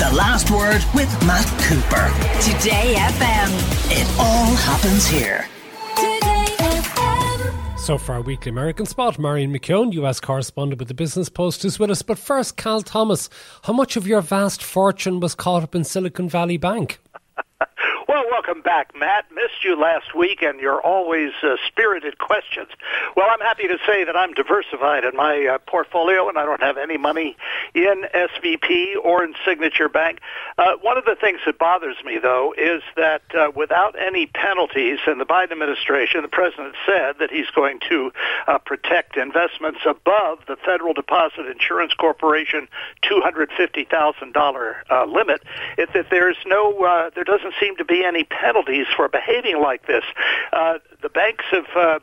The Last Word with Matt Cooper. Today FM. It all happens here. Today FM. So for our weekly American spot, Marion McKeone, US correspondent with the Business Post, is with us. But first, Cal Thomas, how much of your vast fortune was caught up in Silicon Valley Bank? Well, welcome back, Matt. Missed you last week and your always spirited questions. Well, I'm happy to say that I'm diversified in my portfolio, and I don't have any money in SVP or in Signature Bank. One of the things that bothers me, though, is that without any penalties in the Biden administration, the president said that he's going to protect investments above the Federal Deposit Insurance Corporation $250,000 limit. There doesn't seem to be any penalties for behaving like this. The banks have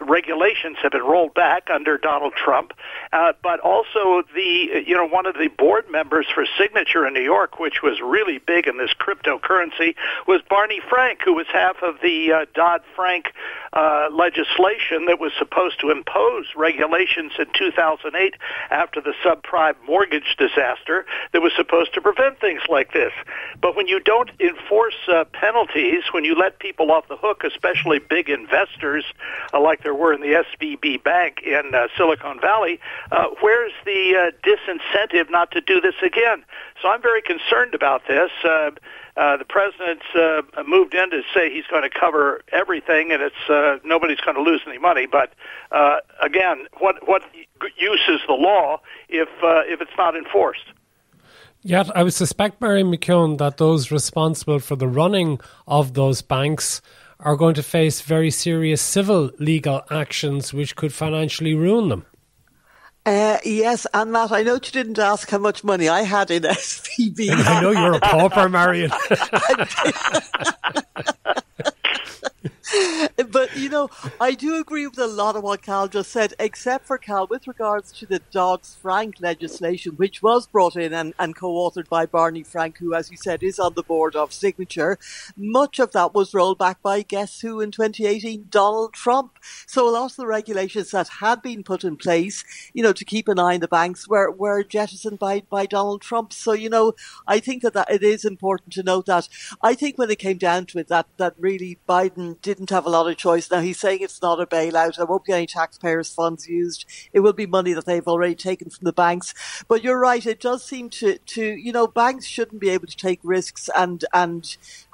regulations have been rolled back under Donald Trump, but also one of the board members for Signature in New York, which was really big in this cryptocurrency, was Barney Frank, who was half of the Dodd-Frank legislation that was supposed to impose regulations in 2008 after the subprime mortgage disaster that was supposed to prevent things like this. But when you don't enforce penalties, when you let people off the hook, especially big investors like there were in the SVB Bank in Silicon Valley, where's the disincentive not to do this again? So I'm very concerned about this. The president's moved in to say he's going to cover everything, and it's nobody's going to lose any money. But again, what use is the law if it's not enforced? Yet I would suspect, Marion McKeone, that those responsible for the running of those banks are going to face very serious civil legal actions which could financially ruin them. Yes, and Matt, I know you didn't ask how much money I had in SVB. I know you're a pauper, Marion. But, I do agree with a lot of what Cal just said, except for Cal, with regards to the Dodd-Frank legislation, which was brought in and co-authored by Barney Frank, who, as you said, is on the board of Signature. Much of that was rolled back by, guess who, in 2018? Donald Trump. So a lot of the regulations that had been put in place, to keep an eye on the banks were jettisoned by Donald Trump. So, I think that it is important to note that. I think when it came down to it, that really Biden didn't have a lot of choice. Now, he's saying it's not a bailout. There won't be any taxpayers' funds used. It will be money that they've already taken from the banks. But you're right. It does seem to banks shouldn't be able to take risks and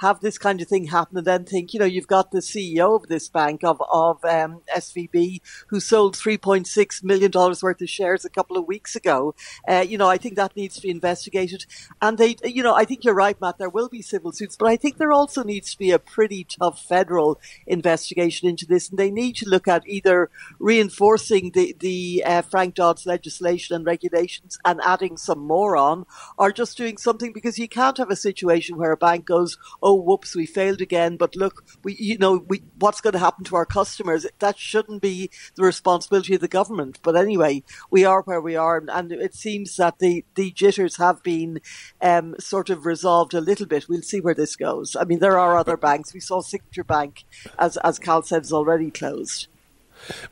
have this kind of thing happen and then think, you've got the CEO of this bank of SVB who sold $3.6 million worth of shares a couple of weeks ago. I think that needs to be investigated. And they, I think you're right, Matt, there will be civil suits, but I think there also needs to be a pretty tough federal investigation into this, and they need to look at either reinforcing the Frank Dodd's legislation and regulations and adding some more on, or just doing something, because you can't have a situation where a bank goes, oh, whoops, we failed again, but look, we what's going to happen to our customers? That shouldn't be the responsibility of the government. But anyway, we are where we are, and it seems that the jitters have been sort of resolved a little bit. We'll see where this goes. I mean, there are other banks. We saw Signature Bank, as Cal said, is already closed.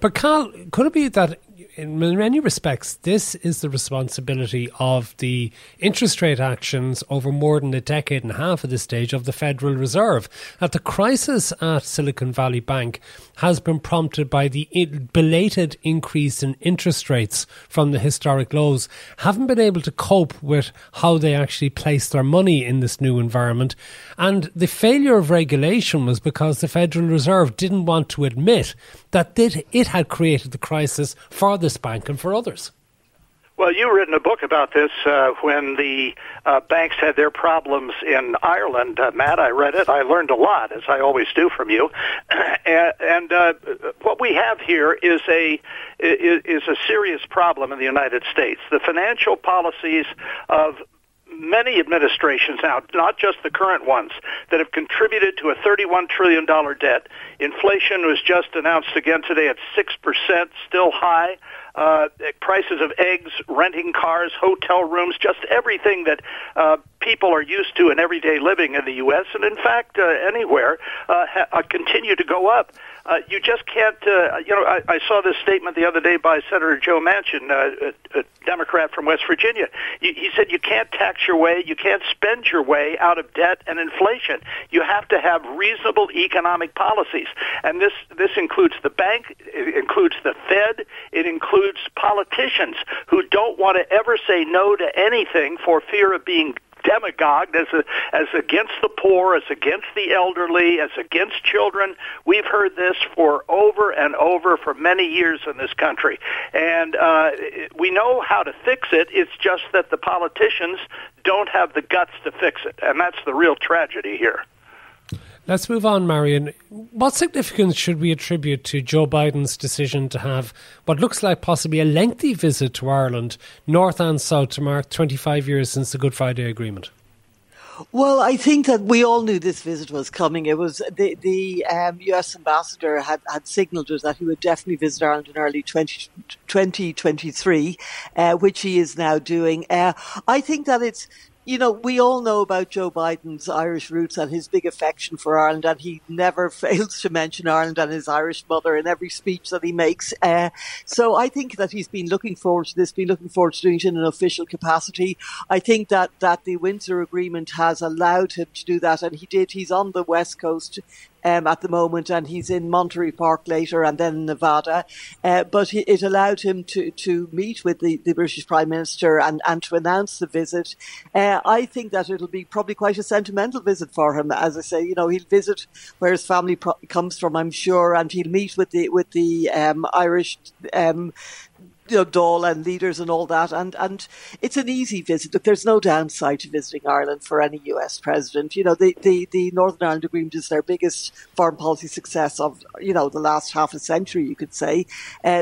But Cal, could it be that in many respects this is the responsibility of the interest rate actions over more than a decade and a half at this stage of the Federal Reserve? That the crisis at Silicon Valley Bank has been prompted by the belated increase in interest rates from the historic lows, haven't been able to cope with how they actually place their money in this new environment. And the failure of regulation was because the Federal Reserve didn't want to admit that it had created the crisis for this bank and for others. Well, you've written a book about this when the banks had their problems in Ireland. Matt, I read it. I learned a lot, as I always do from you. And what we have here is a serious problem in the United States. The financial policies of many administrations now, not just the current ones, that have contributed to a $31 trillion debt. Inflation was just announced again today at 6%, still high. Prices of eggs, renting cars, hotel rooms, just everything that people are used to in everyday living in the U.S. and, in fact, anywhere continue to go up. You just can't, I saw this statement the other day by Senator Joe Manchin, a Democrat from West Virginia. He said you can't tax your way, you can't spend your way out of debt and inflation. You have to have reasonable economic policies. And this includes the bank, it includes the Fed, it includes politicians who don't want to ever say no to anything for fear of being demagogued as against the poor, as against the elderly, as against children. We've heard this for over and over for many years in this country. And we know how to fix it. It's just that the politicians don't have the guts to fix it. And that's the real tragedy here. Let's move on, Marion. What significance should we attribute to Joe Biden's decision to have what looks like possibly a lengthy visit to Ireland, north and south, to mark 25 years since the Good Friday Agreement? Well, I think that we all knew this visit was coming. It was the US ambassador had signalled that he would definitely visit Ireland in early 2023, which he is now doing. I think that it's... You know, we all know about Joe Biden's Irish roots and his big affection for Ireland, and he never fails to mention Ireland and his Irish mother in every speech that he makes. So I think that he's been looking forward to this, been looking forward to doing it in an official capacity. I think that the Windsor Agreement has allowed him to do that, and he did. He's on the West Coast at the moment, and he's in Monterey Park later and then in Nevada. But it allowed him to meet with the British Prime Minister and to announce the visit. I think that it'll be probably quite a sentimental visit for him. As I say, you know, he'll visit where his family comes from, I'm sure, and he'll meet with the Irish Dáil and leaders and all that, and it's an easy visit. Look, there's no downside to visiting Ireland for any US president. You know, the Northern Ireland Agreement is their biggest foreign policy success of, you know, the last half a century, you could say.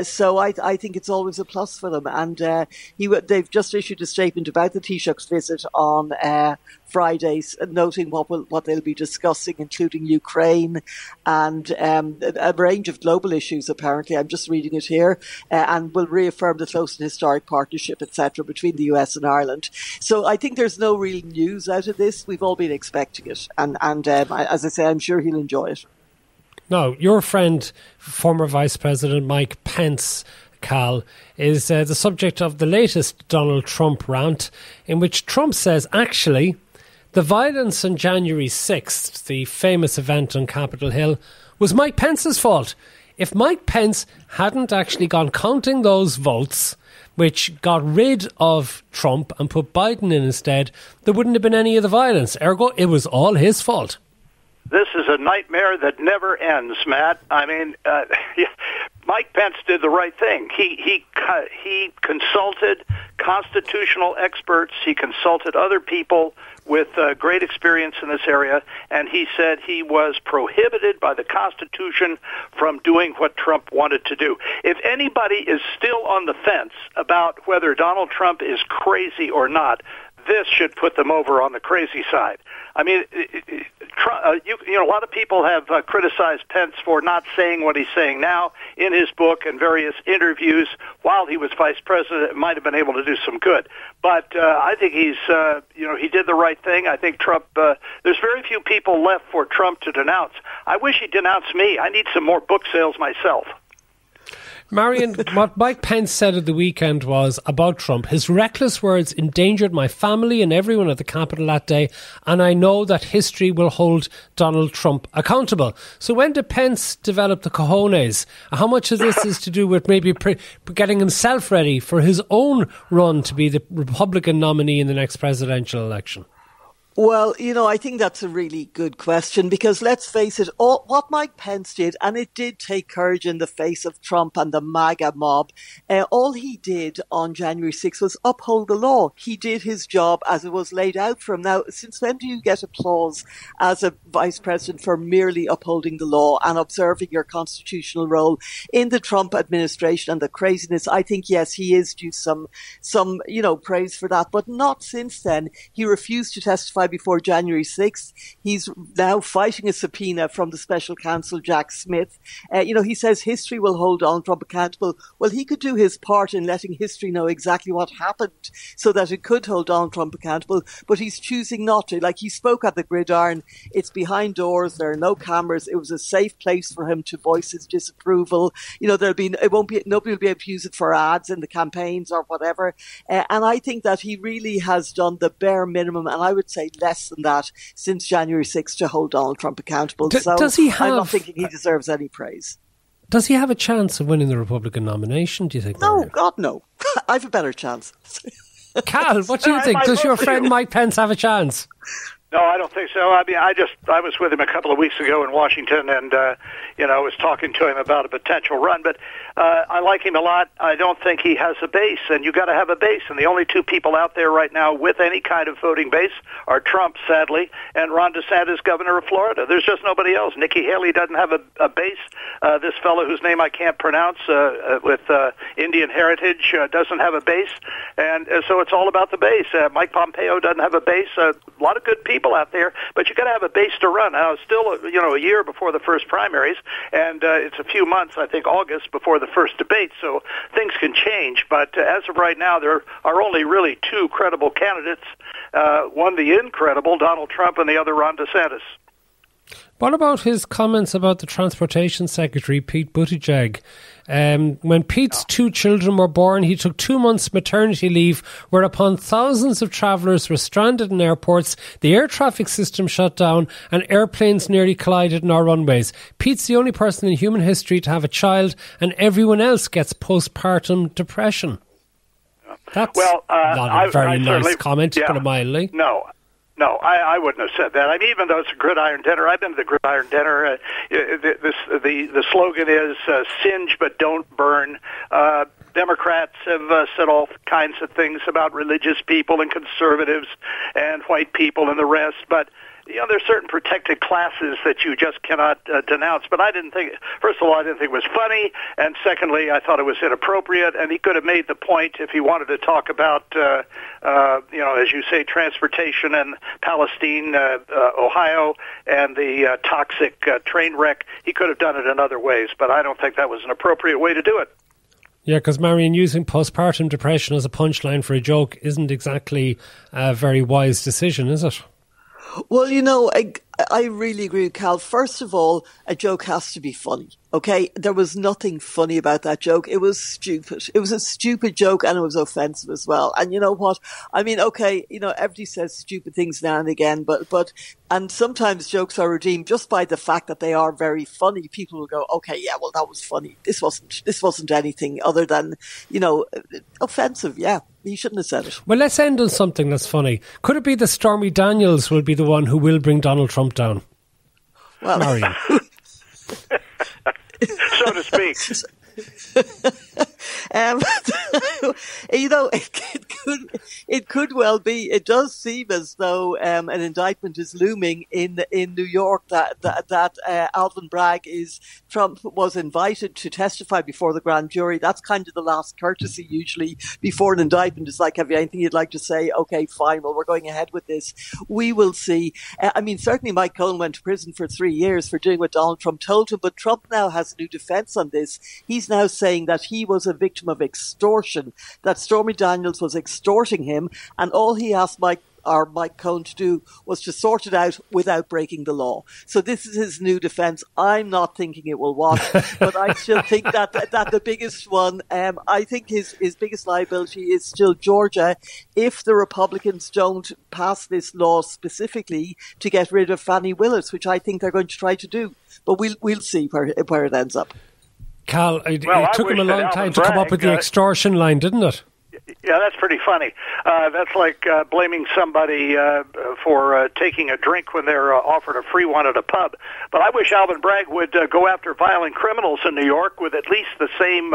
So I think it's always a plus for them. And they've just issued a statement about the Taoiseach's visit on Fridays, noting what they'll be discussing, including Ukraine and a range of global issues, apparently. I'm just reading it here, and will reaffirm the close and historic partnership, etc., between the US and Ireland. So I think there's no real news out of this. We've all been expecting it. And as I say, I'm sure he'll enjoy it. Now, your friend, former Vice President Mike Pence, Cal, is the subject of the latest Donald Trump rant, in which Trump says, actually, the violence on January 6th, the famous event on Capitol Hill, was Mike Pence's fault. If Mike Pence hadn't actually gone counting those votes, which got rid of Trump and put Biden in instead, there wouldn't have been any of the violence. Ergo, it was all his fault. This is a nightmare that never ends, Matt. I mean, Mike Pence did the right thing. He consulted constitutional experts. He consulted other people with great experience in this area, and he said he was prohibited by the Constitution from doing what Trump wanted to do. If anybody is still on the fence about whether Donald Trump is crazy or not, this should put them over on the crazy side. I mean, a lot of people have criticized Pence for not saying what he's saying now in his book and various interviews. While he was vice president, might have been able to do some good. But I think he did the right thing. I think Trump, there's very few people left for Trump to denounce. I wish he denounced me. I need some more book sales myself. Marion, what Mike Pence said at the weekend was about Trump. His reckless words endangered my family and everyone at the Capitol that day, and I know that history will hold Donald Trump accountable. So when did Pence develop the cojones? How much of this is to do with maybe getting himself ready for his own run to be the Republican nominee in the next presidential election? Well, you know, I think that's a really good question, because let's face it, what Mike Pence did, and it did take courage in the face of Trump and the MAGA mob, all he did on January 6th was uphold the law. He did his job as it was laid out for him. Now, since when do you get applause as a vice president for merely upholding the law and observing your constitutional role? In the Trump administration and the craziness, I think, yes, he is due some praise for that, but not since then. He refused to testify testify before January 6th. He's now fighting a subpoena from the special counsel, Jack Smith. He says history will hold Donald Trump accountable. Well, he could do his part in letting history know exactly what happened so that it could hold Donald Trump accountable, but he's choosing not to. Like, he spoke at the Gridiron. It's behind doors. There are no cameras. It was a safe place for him to voice his disapproval. Nobody will be able to use it for ads in the campaigns or whatever. And I think that he really has done the bare minimum, and I would say less than that, since January 6th to hold Donald Trump accountable. I'm not thinking he deserves any praise. Does he have a chance of winning the Republican nomination, do you think? No, Maria? God, no. I have a better chance. Cal, what do you think? Does your friend Mike Pence have a chance? No, I don't think so. I mean, I was with him a couple of weeks ago in Washington, and I was talking to him about a potential run. But I like him a lot. I don't think he has a base, and you got to have a base. And the only two people out there right now with any kind of voting base are Trump, sadly, and Ron DeSantis, governor of Florida. There's just nobody else. Nikki Haley doesn't have a base. This fellow whose name I can't pronounce, with Indian heritage, doesn't have a base, and so it's all about the base. Mike Pompeo doesn't have a base. A lot of good people out there, but you got to have a base to run. Now, it's still, a year before the first primaries, and it's a few months, I think August, before the first debate, so things can change. But as of right now, there are only really two credible candidates, one the incredible Donald Trump and the other Ron DeSantis. What about his comments about the Transportation Secretary, Pete Buttigieg? When Pete's two children were born, he took 2 months maternity leave, whereupon thousands of travellers were stranded in airports, the air traffic system shut down, and airplanes nearly collided in our runways. Pete's the only person in human history to have a child, and everyone else gets postpartum depression. That's not a very nice comment, to put it mildly. No, I wouldn't have said that. I mean, even though it's a Gridiron dinner, I've been to the Gridiron dinner. The slogan is "Singe but don't burn." Democrats have said all kinds of things about religious people and conservatives and white people and the rest, but. There are certain protected classes that you just cannot denounce. But I didn't think it was funny. And secondly, I thought it was inappropriate. And he could have made the point if he wanted to talk about, as you say, transportation and Palestine, Ohio, and the toxic train wreck. He could have done it in other ways. But I don't think that was an appropriate way to do it. Yeah, because, Marion, using postpartum depression as a punchline for a joke isn't exactly a very wise decision, is it? Well, I really agree with Cal. First of all, a joke has to be funny. Okay, there was nothing funny about that joke. It was stupid. It was a stupid joke, and it was offensive as well. And you know what? I mean, okay, everybody says stupid things now and again, but and sometimes jokes are redeemed just by the fact that they are very funny. People will go, okay, yeah, well, that was funny. This wasn't anything other than, offensive. Yeah, he shouldn't have said it. Well, let's end on something that's funny. Could it be that Stormy Daniels will be the one who will bring Donald Trump down? Well, Marion. So to speak. It could well be. It does seem as though an indictment is looming in New York that Alvin Bragg was invited to testify before the grand jury. That's kind of the last courtesy usually before an indictment. It's like, have you anything you'd like to say? Okay, fine. Well, we're going ahead with this. We will see. Certainly Mike Cohen went to prison for 3 years for doing what Donald Trump told him, but Trump now has a new defense on this. He's now saying that he was a victim of extortion, that Stormy Daniels was extorting him, and all he asked Mike Cohen to do was to sort it out without breaking the law. So this is his new defense. I'm not thinking it will wash, but I still think that the biggest one, I think his biggest liability is still Georgia. If the Republicans don't pass this law specifically to get rid of Fannie Willis, which I think they're going to try to do, but we'll see where it ends up. Cal, it took him a long time to come up with the extortion line, didn't it? Yeah, that's pretty funny. That's like blaming somebody for taking a drink when they're offered a free one at a pub. But I wish Alvin Bragg would go after violent criminals in New York with at least the same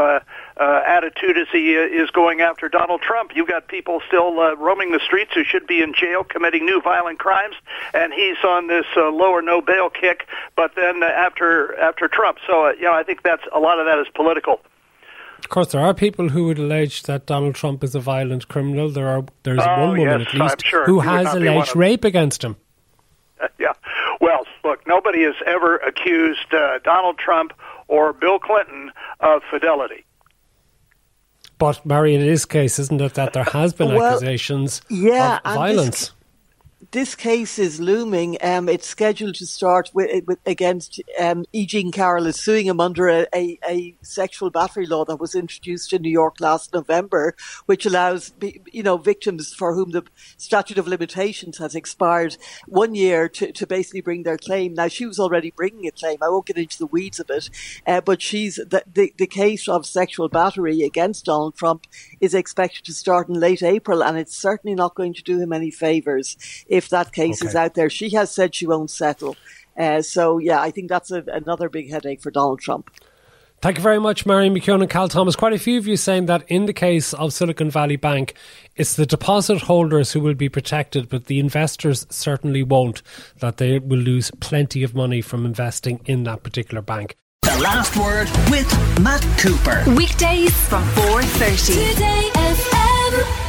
attitude as he is going after Donald Trump. You've got people still roaming the streets who should be in jail committing new violent crimes, and he's on this low or no bail kick, but then after Trump. So, I think that's a lot of that is political. Of course, there are people who would allege that Donald Trump is a violent criminal. There's one woman, yes, at least, sure, who has alleged rape against him. Yeah. Well, look, nobody has ever accused Donald Trump or Bill Clinton of fidelity. But, Marion, in this case, isn't it that there has been accusations of violence? This case is looming. It's scheduled to start against E. Jean Carroll is suing him under a sexual battery law that was introduced in New York last November, which allows victims for whom the statute of limitations has expired 1 year to basically bring their claim. Now, she was already bringing a claim. I won't get into the weeds of it, but she's the case of sexual battery against Donald Trump is expected to start in late April, and it's certainly not going to do him any favors if that case is out there. She has said she won't settle. I think that's another big headache for Donald Trump. Thank you very much, Marion McKeone and Cal Thomas. Quite a few of you saying that in the case of Silicon Valley Bank, it's the deposit holders who will be protected, but the investors certainly won't, that they will lose plenty of money from investing in that particular bank. The Last Word with Matt Cooper. Weekdays from 4:30. Today FM.